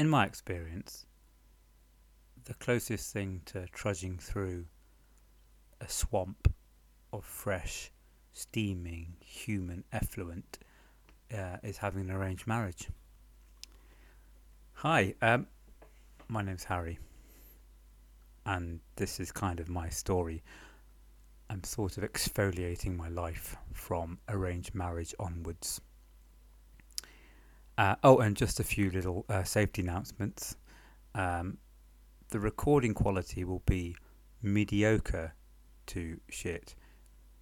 In my experience, the closest thing to trudging through a swamp of fresh, steaming human effluent is having an arranged marriage. Hi, my name's Harry, and this is kind of my story. I'm sort of exfoliating my life from arranged marriage onwards. And just a few little safety announcements. The recording quality will be mediocre to shit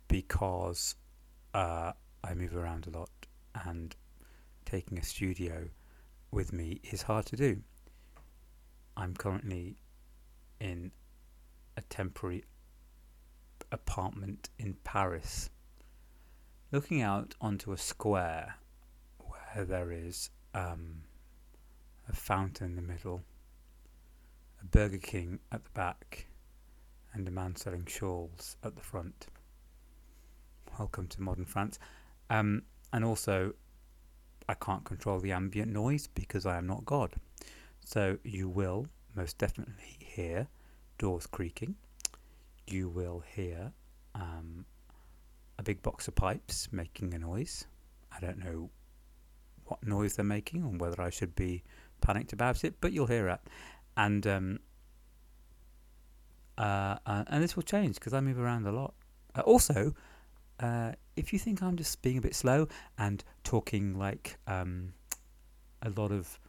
because I move around a lot, and taking a studio with me is hard to do. I'm currently in a temporary apartment in Paris, looking out onto a square where there is a fountain in the middle, a Burger King at the back, and a man selling shawls at the front. Welcome to modern France. And also, I can't control the ambient noise because I am not God. So you will most definitely hear doors creaking. You will hear a big box of pipes making a noise. I don't know what noise they're making and whether I should be panicked about it, but you'll hear it. And this will change because I move around a lot. Also, if you think I'm just being a bit slow and talking like a lot of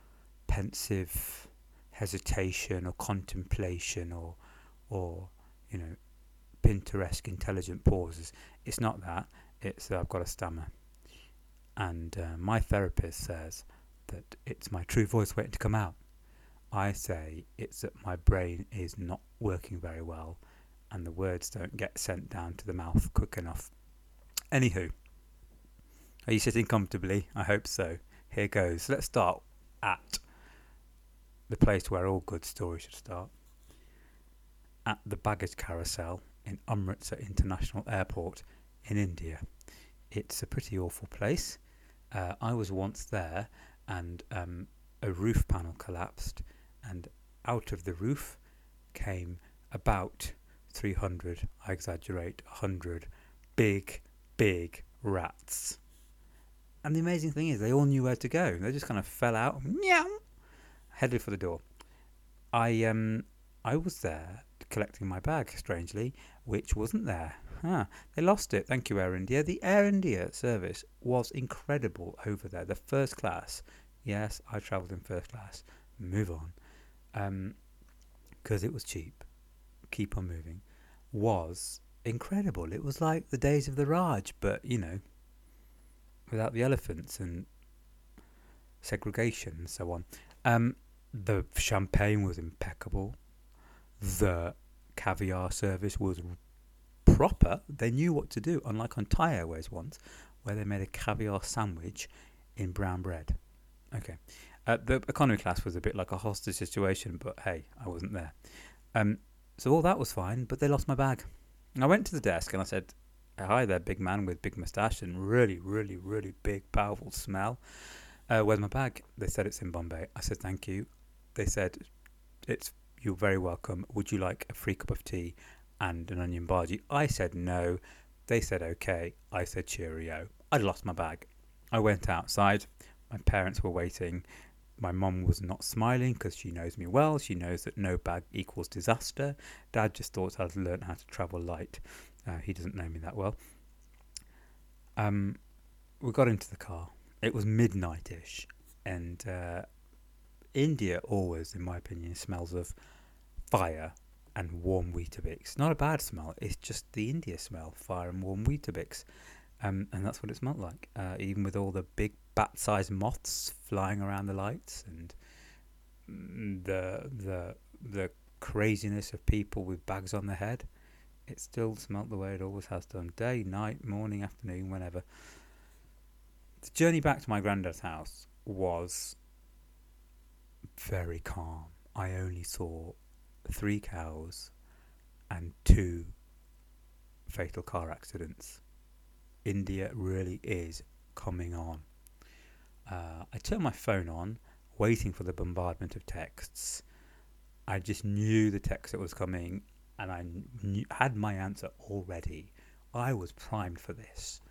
pensive hesitation or contemplation or you know, Pinterest intelligent pauses, it's not that. It's I've got a stammer, and my therapist says that it's my true voice waiting to come out. I say it's that my brain is not working very well and the words don't get sent down to the mouth quick enough. Anywho, are you sitting comfortably? I hope so. Here goes. Let's start at the place where all good stories should start. At the baggage carousel in Amritsar International Airport in India. It's a pretty awful place. I was once there and a roof panel collapsed, and out of the roof came about 300, I exaggerate, 100 big rats. And the amazing thing is they all knew where to go. They just kind of fell out, meow, headed for the door. I was there collecting my bag, strangely, which wasn't there. They lost it. Thank you, Air India. The Air India service was incredible over there. The first class. Yes, I travelled in first class. Move on. Because it was cheap. Keep on moving. Was incredible. It was like the days of the Raj, but, you know, without the elephants and segregation and so on. The champagne was impeccable. The caviar service was proper. They knew what to do, unlike on Thai Airways once, where they made a caviar sandwich in brown bread. Okay. The economy class was a bit like a hostage situation, but hey, I wasn't there. So all that was fine, but they lost my bag. And I went to the desk and I said, "Hi there, big man with big moustache and really, really, really big, powerful smell. Where's my bag?" They said, "It's in Bombay." I said, "Thank you." They said, "You're very welcome. Would you like a free cup of tea and an onion bhaji?" I said no. They said okay. I said cheerio. I'd lost my bag. I went outside. My parents were waiting. My mum was not smiling because she knows me well. She knows that no bag equals disaster. Dad just thought I'd learned how to travel light. He doesn't know me that well. We got into the car. It was midnight-ish, and India always, in my opinion, smells of fire and warm Weetabix. Not a bad smell, it's just the India smell, fire and warm Weetabix. And that's what it smelled like, even with all the big bat-sized moths flying around the lights and the craziness of people with bags on their head. It still smelled the way it always has done, day, night, morning, afternoon, whenever. The journey back to my granddad's house was very calm. I only saw 3 cows and 2 fatal car accidents. India really is coming on. I turned my phone on waiting for the bombardment of texts. I just knew the text that was coming, and I had my answer already. I was primed for this.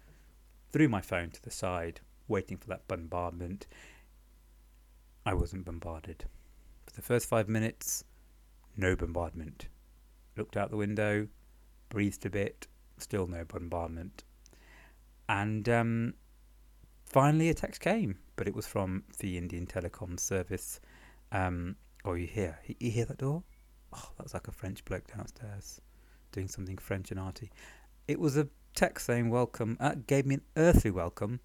Threw my phone to the side, waiting for that bombardment. I wasn't bombarded. For the first 5 minutes, no bombardment. Looked out the window, breathed a bit, still no bombardment. And finally a text came, but it was from the Indian telecom service. You hear that door? Oh, that was like a French bloke downstairs doing something French and arty. It was a text saying welcome. That gave me an earthly welcome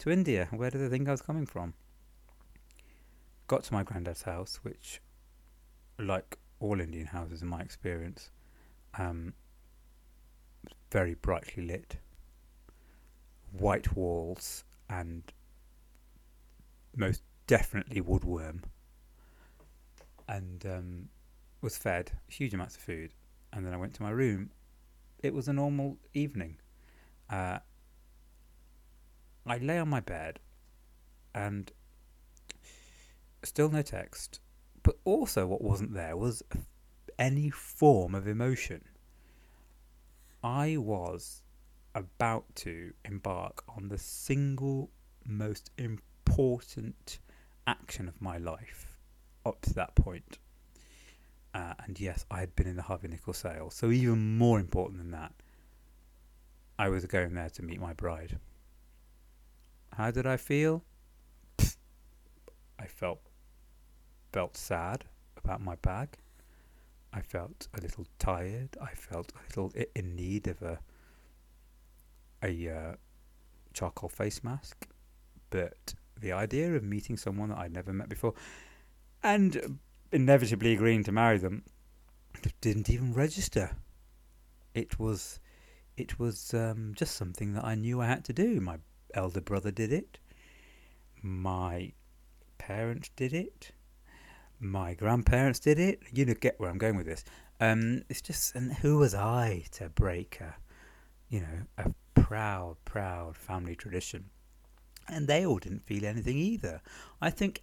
to India. Where did they think I was coming from? Got to my granddad's house, which, like all Indian houses in my experience, was very brightly lit. White walls and most definitely woodworm. And was fed huge amounts of food. And then I went to my room. It was a normal evening. I lay on my bed and still no text, but also what wasn't there was any form of emotion. I was about to embark on the single most important action of my life up to that point. And yes, I had been in the Harvey Nicholl sale, so even more important than that, I was going there to meet my bride. How did I feel? I felt sad about my bag. I felt a little tired. I felt a little in need of a charcoal face mask. But the idea of meeting someone that I'd never met before and inevitably agreeing to marry them didn't even register. It was just something that I knew I had to do. My elder brother did it. My parents did it. My grandparents did it. You get where I'm going with this. It's just, and who was I to break a proud family tradition? And they all didn't feel anything either. I think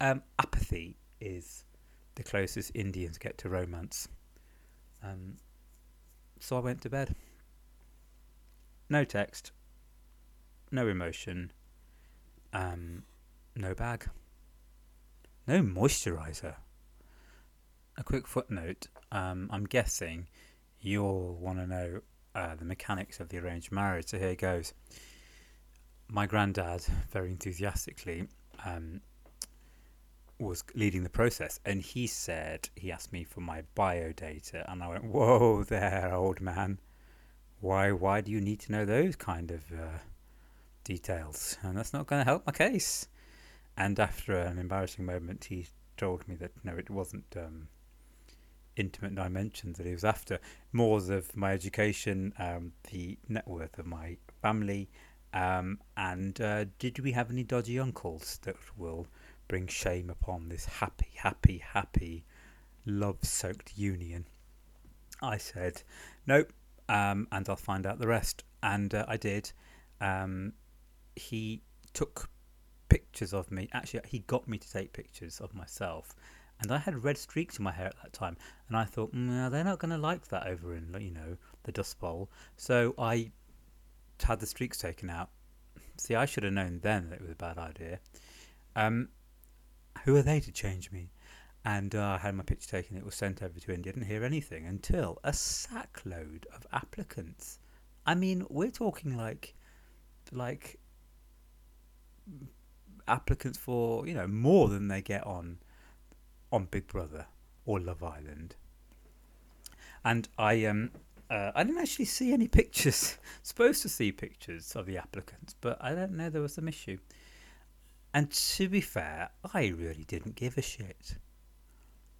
apathy is the closest Indians get to romance. So I went to bed. No text. No emotion. No bag. No moisturiser. A quick footnote. I'm guessing you all want to know the mechanics of the arranged marriage, so here goes. My granddad, very enthusiastically, was leading the process, and he asked me for my bio data, and I went, whoa there, old man. Why do you need to know those kind of details? And that's not going to help my case. And after an embarrassing moment, he told me that, no, it wasn't intimate dimensions that he was after. More of my education, the net worth of my family, and did we have any dodgy uncles that will bring shame upon this happy, love-soaked union? I said, nope, and I'll find out the rest. And I did. He took pictures of me. Actually, he got me to take pictures of myself, and I had red streaks in my hair at that time, and I thought, they're not going to like that over in the Dust Bowl. So I had the streaks taken out. See, I should have known then that it was a bad idea. Who are they to change me? And I had my picture taken. It was sent over to India. I didn't hear anything until a sackload of applicants. I mean, we're talking like applicants for more than they get on Big Brother or Love Island. And I didn't actually see any pictures. Supposed to see pictures of the applicants, but I don't know, there was some issue. And to be fair, I really didn't give a shit.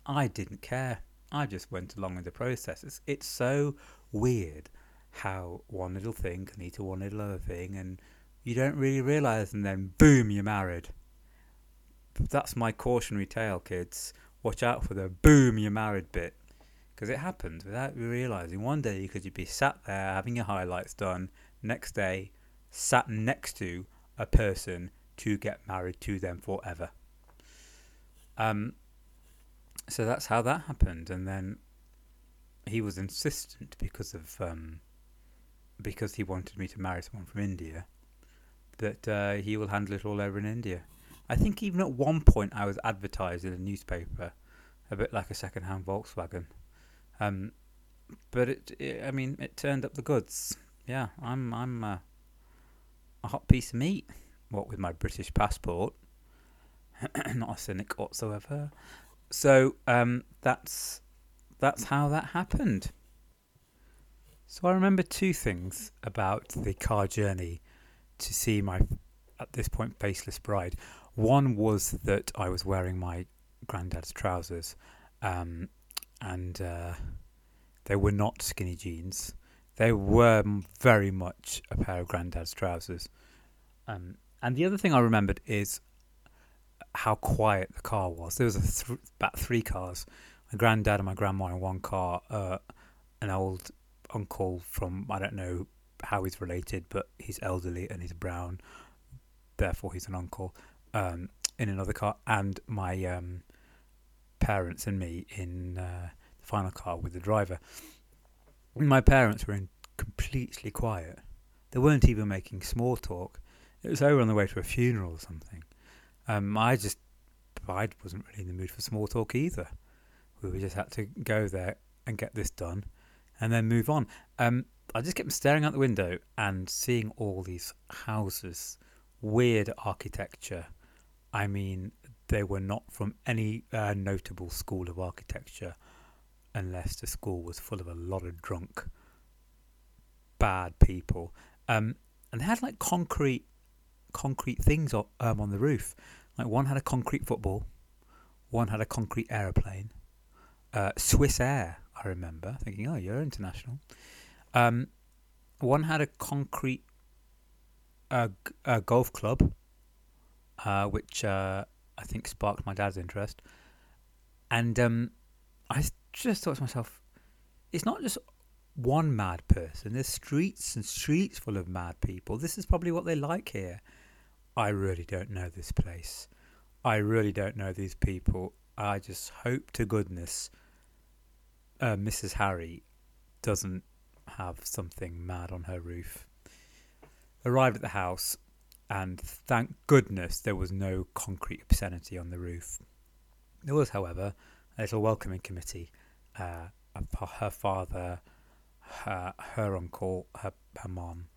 I didn't care. I just went along with the process. It's so weird how one little thing can lead to one little other thing, and you don't really realise, and then boom, you're married. That's my cautionary tale, kids. Watch out for the boom, you're married bit. Because it happens without you realising. One day you could be sat there having your highlights done. Next day, sat next to a person to get married to them forever. So that's how that happened. And then he was insistent because he wanted me to marry someone from India, that he will handle it all over in India. I think even at one point I was advertised in a newspaper, a bit like a second-hand Volkswagen. But it turned up the goods. Yeah, I'm a hot piece of meat. What with my British passport, not a cynic whatsoever. So that's how that happened. So I remember two things about the car journey to see my, at this point, faceless bride. One was that I was wearing my granddad's trousers, and they were not skinny jeans. They were very much a pair of granddad's trousers. And the other thing I remembered is how quiet the car was. There was about three cars. My granddad and my grandma in one car, an old uncle from, I don't know how he's related, but he's elderly and he's brown, therefore he's an uncle, in another car, and my parents and me in the final car with the driver. My parents were completely quiet. They weren't even making small talk. It was over on the way to a funeral or something. I wasn't really in the mood for small talk either. We just had to go there and get this done and then move on. I just kept staring out the window and seeing all these houses, weird architecture. I mean, they were not from any notable school of architecture, unless the school was full of a lot of drunk, bad people. And they had like concrete things on the roof. Like one had a concrete football, one had a concrete aeroplane, Swiss Air, I remember, thinking, oh, you're international. One had a concrete golf club, which I think sparked my dad's interest. And I just thought to myself, it's not just one mad person. There's streets and streets full of mad people. This is probably what they like here. I really don't know this place. I really don't know these people. I just hope to goodness Mrs. Harry doesn't have something mad on her roof. Arrived at the house, and thank goodness there was no concrete obscenity on the roof. There was, however, a little welcoming committee. Her father, her uncle, her mum,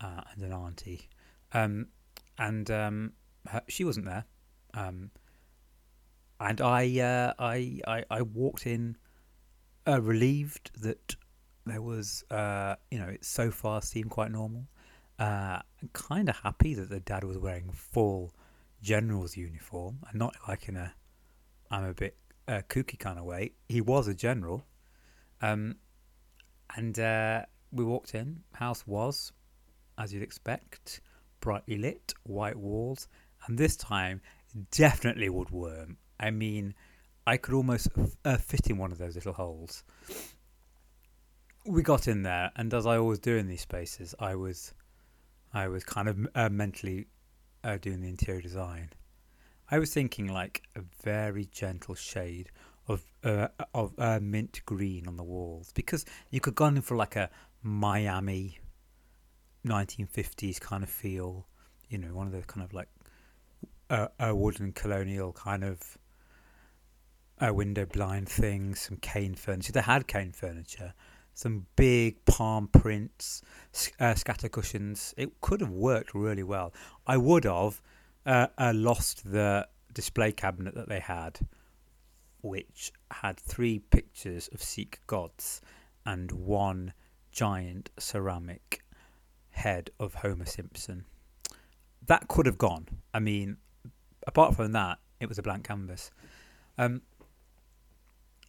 and an auntie. She wasn't there. And I walked in, relieved that there was, it so far seemed quite normal. Kind of happy that the dad was wearing full general's uniform, and not like in a I'm a bit kooky kind of way. He was a general. We walked in. House was, as you'd expect, brightly lit, white walls, and this time definitely woodworm. I mean, I could almost fit in one of those little holes. We got in there, and as I always do in these spaces, I was kind of mentally doing the interior design. I was thinking like a very gentle shade of mint green on the walls, because you could go in for like a Miami 1950s kind of feel, you know, one of the kind of like a wooden colonial kind of a window blind thing, some cane furniture. They had cane furniture, some big palm prints, scatter cushions. It could have worked really well. I would have lost the display cabinet that they had, which had three pictures of Sikh gods and one giant ceramic head of Homer Simpson. That could have gone. I mean, apart from that, it was a blank canvas.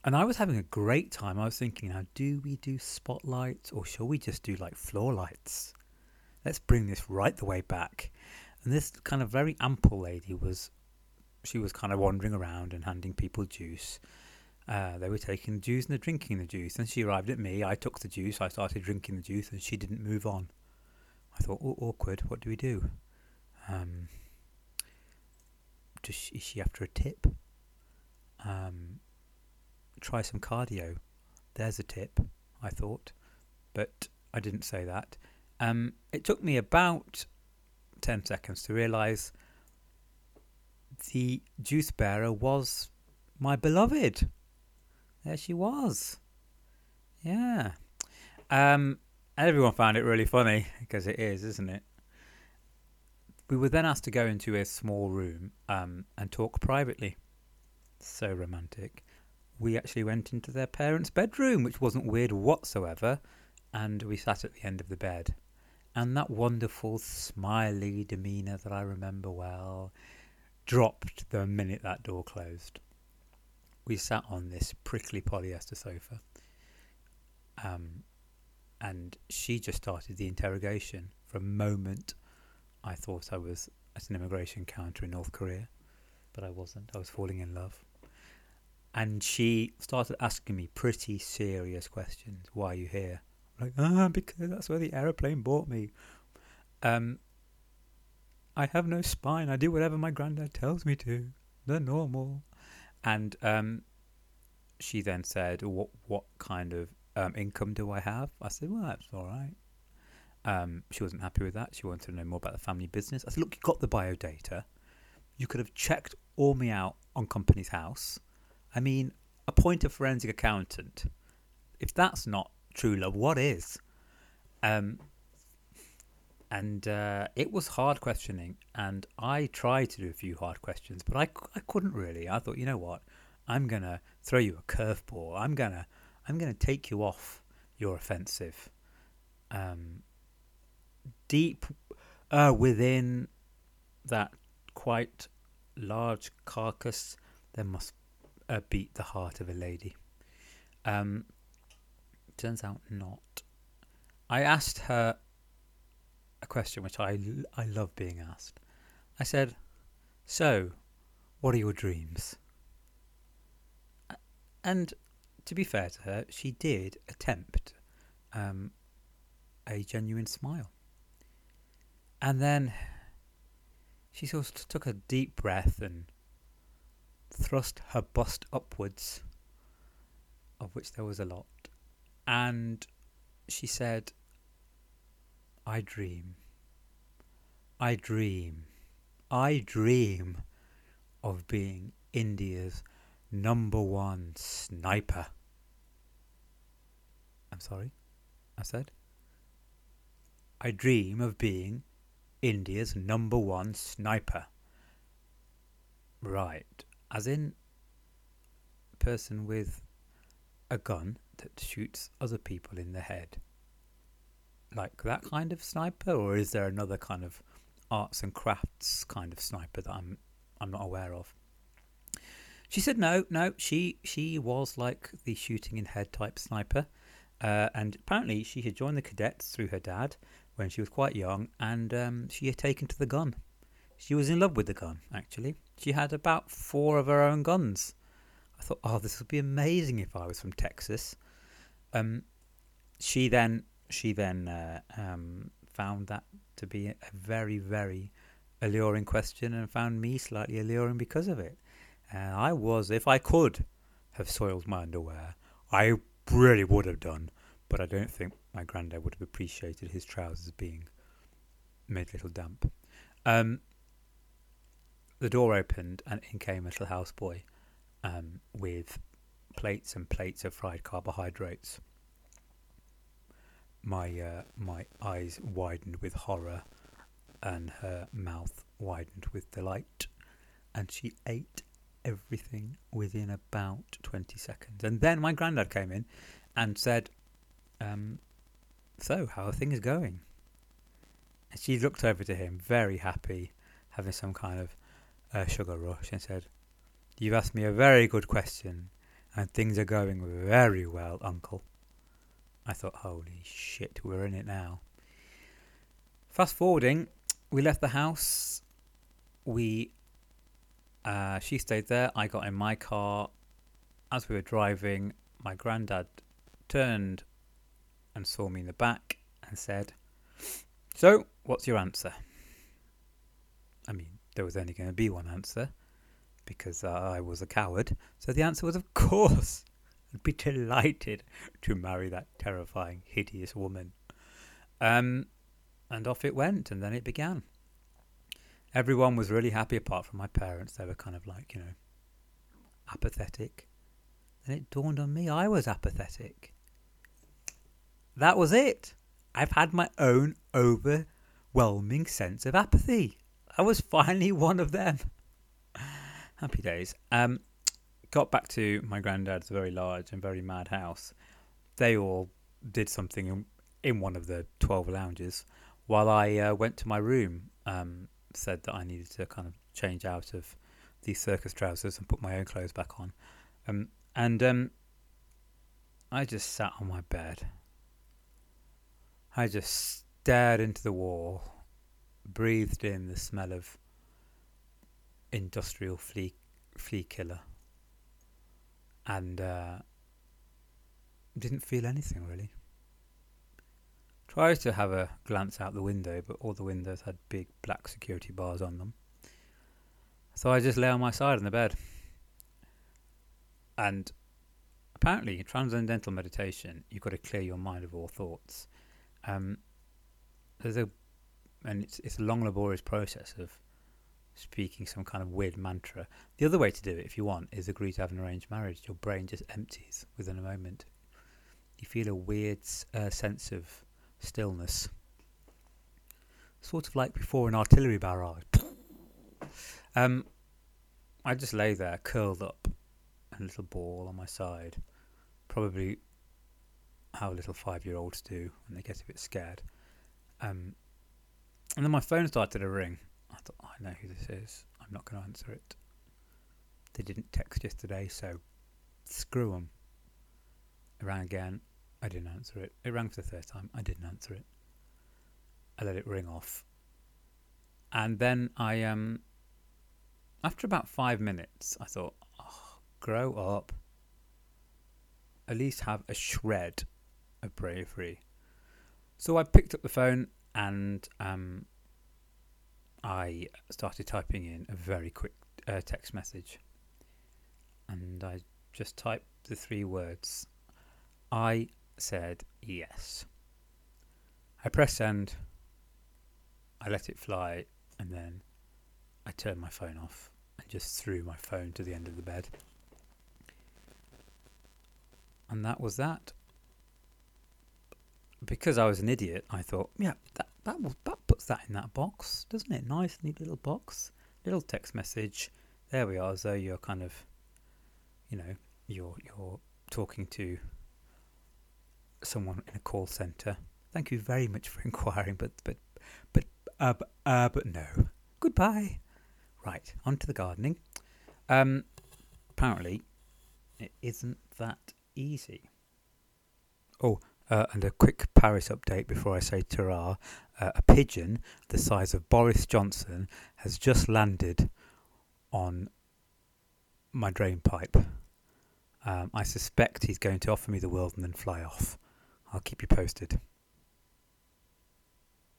And I was having a great time. I was thinking, now, do we do spotlights or shall we just do like floor lights? Let's bring this right the way back. And this kind of very ample lady she was kind of wandering around and handing people juice. They were taking the juice and they're drinking the juice. And she arrived at me. I took the juice. I started drinking the juice and she didn't move on. I thought, oh, awkward. What do we do? Is she after a tip? Try some cardio. There's a tip, I thought, but I didn't say that. It took me about 10 seconds to realise the juice bearer was my beloved. There she was. Yeah. Everyone found it really funny, because it is, isn't it? We were then asked to go into a small room and talk privately. So romantic. We actually went into their parents' bedroom, which wasn't weird whatsoever, and we sat at the end of the bed. And that wonderful, smiley demeanour that I remember well dropped the minute that door closed. We sat on this prickly polyester sofa, and she just started the interrogation. For a moment, I thought I was at an immigration counter in North Korea, but I wasn't. I was falling in love. And she started asking me pretty serious questions. Why are you here? I'm like, because that's where the aeroplane brought me. I have no spine. I do whatever my granddad tells me to. They're normal. And she then said, what kind of income do I have? I said, well, that's all right. She wasn't happy with that. She wanted to know more about the family business. I said, look, you got the bio data. You could have checked all me out on Company's House. I mean, appoint a forensic accountant. If that's not true love, what is? It was hard questioning, and I tried to do a few hard questions, but I couldn't really. I thought, you know what? I'm gonna throw you a curveball. I'm gonna take you off your offensive. Deep within that quite large carcass, there must beat the heart of a lady. Turns out not. I asked her a question which I love being asked. I said, so, what are your dreams? And to be fair to her, she did attempt a genuine smile. And then she sort of took a deep breath and thrust her bust upwards, of which there was a lot, and she said, I dream of being India's #1 sniper. I'm sorry, I said, I dream of being India's #1 sniper. Right. As in, a person with a gun that shoots other people in the head. Like that kind of sniper, or is there another kind of arts and crafts kind of sniper that I'm not aware of? She said no. She was like the shooting in head type sniper, and apparently she had joined the cadets through her dad when she was quite young, and she had taken to the gun. She was in love with the gun, actually. She had about 4 of her own guns. I thought, oh, this would be amazing if I was from Texas. She then found that to be a very, very alluring question, and found me slightly alluring because of it. And I was, if I could have soiled my underwear, I really would have done. But I don't think my granddad would have appreciated his trousers being made a little damp. The door opened and in came a little houseboy with plates and plates of fried carbohydrates. My eyes widened with horror and her mouth widened with delight, and she ate everything within about 20 seconds. And then my granddad came in and said, so, how are things going? And she looked over to him, very happy, having some kind of sugar rush, and said, you've asked me a very good question, and things are going very well, Uncle. I thought, holy shit, we're in it now. Fast forwarding, we left the house. She stayed there. I got in my car. As we were driving, my granddad turned and saw me in the back and said, so, what's your answer? I mean, there was only going to be one answer. because I was a coward. So the answer was, of course, I'd be delighted to marry that terrifying, hideous woman. And off it went, and then it began. Everyone was really happy apart from my parents. They were kind of like, you know, apathetic. Then it dawned on me, I was apathetic. That was it. I've had my own overwhelming sense of apathy. I was finally one of them. Happy days. Got back to my granddad's very large and very mad house. They all did something in one of the 12 lounges while I went to my room. Said that I needed to kind of change out of these circus trousers and put my own clothes back on. I just sat on my bed. I just stared into the wall, breathed in the smell of industrial flea killer, and didn't feel anything really. Tried to have a glance out the window, but all the windows had big black security bars on them. So I just lay on my side on the bed. And apparently, in transcendental meditation, you've got to clear your mind of all thoughts. It's a long, laborious process of speaking some kind of weird mantra. The other way to do it, if you want, is agree to have an arranged marriage. Your brain just empties within a moment. You feel a weird sense of stillness, sort of like before an artillery barrage. I just lay there, curled up in a little ball on my side, probably how little 5-year-olds do when they get a bit scared. And then my phone started to ring. I thought, I know who this is. I'm not going to answer it. They didn't text yesterday, so screw them. It rang again. I didn't answer it. It rang for the third time. I didn't answer it. I let it ring off. And then I, after about 5 minutes, I thought, oh, grow up. At least have a shred of bravery. So I picked up the phone and I started typing in a very quick text message. And I just typed the 3 words. I said yes. I pressed send, I let it fly, and then I turned my phone off and just threw my phone to the end of the bed. And that was that. Because I was an idiot, I thought, yeah, that puts that in that box, doesn't it? Nice, neat little box, little text message. There we are, as though you're kind of, you know, you're talking to someone in a call centre. Thank you very much for inquiring, but no. Goodbye. Right, on to the gardening. Apparently, it isn't that easy. Oh, and a quick Paris update before I say ta-ra. A pigeon the size of Boris Johnson has just landed on my drain pipe. I suspect he's going to offer me the world and then fly off. I'll keep you posted.